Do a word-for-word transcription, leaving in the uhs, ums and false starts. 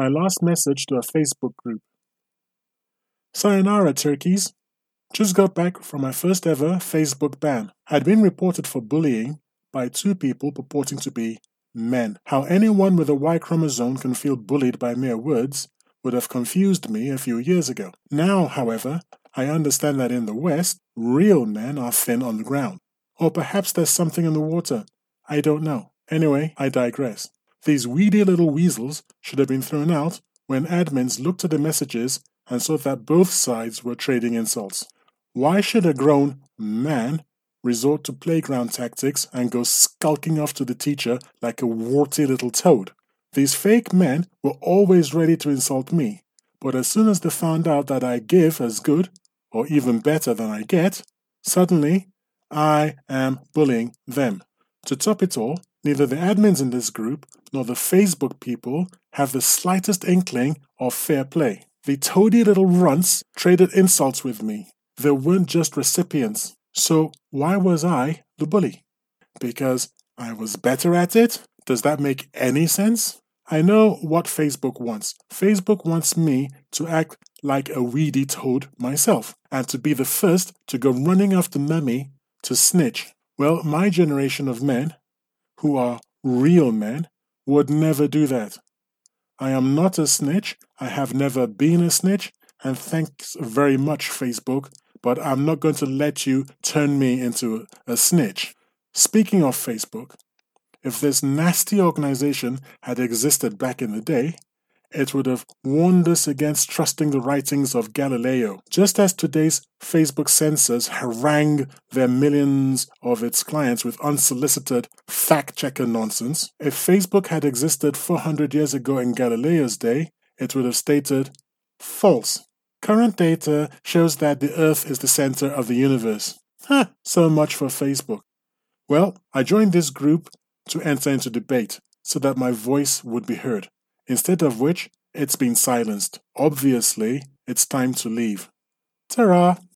my last message to a Facebook group. Sayonara, turkeys. Just got back from my first ever Facebook ban. I'd been reported for bullying by two people purporting to be men. How anyone with a Y chromosome can feel bullied by mere words would have confused me a few years ago. Now, however, I understand that in the West, real men are thin on the ground. Or perhaps there's something in the water. I don't know. Anyway, I digress. These weedy little weasels should have been thrown out when admins looked at the messages and saw that both sides were trading insults. Why should a grown man resort to playground tactics and go skulking off to the teacher like a warty little toad? These fake men were always ready to insult me, but as soon as they found out that I give as good, or even better than I get, suddenly I am bullying them. To top it all, neither the admins in this group nor the Facebook people have the slightest inkling of fair play. The toady little runts traded insults with me. They weren't just recipients. So why was I the bully? Because I was better at it? Does that make any sense? I know what Facebook wants. Facebook wants me to act like a weedy toad myself and to be the first to go running after mummy to snitch. Well, my generation of men, who are real men, would never do that. I am not a snitch, I have never been a snitch, and thanks very much, Facebook, but I'm not going to let you turn me into a snitch. Speaking of Facebook, if this nasty organization had existed back in the day, it would have warned us against trusting the writings of Galileo. Just as today's Facebook censors harangue their millions of its clients with unsolicited fact-checker nonsense, if Facebook had existed four hundred years ago in Galileo's day, it would have stated, false. Current data shows that the Earth is the center of the universe. Huh, so much for Facebook. Well, I joined this group to enter into debate so that my voice would be heard. Instead of which, it's been silenced. Obviously, it's time to leave. Ta-ra!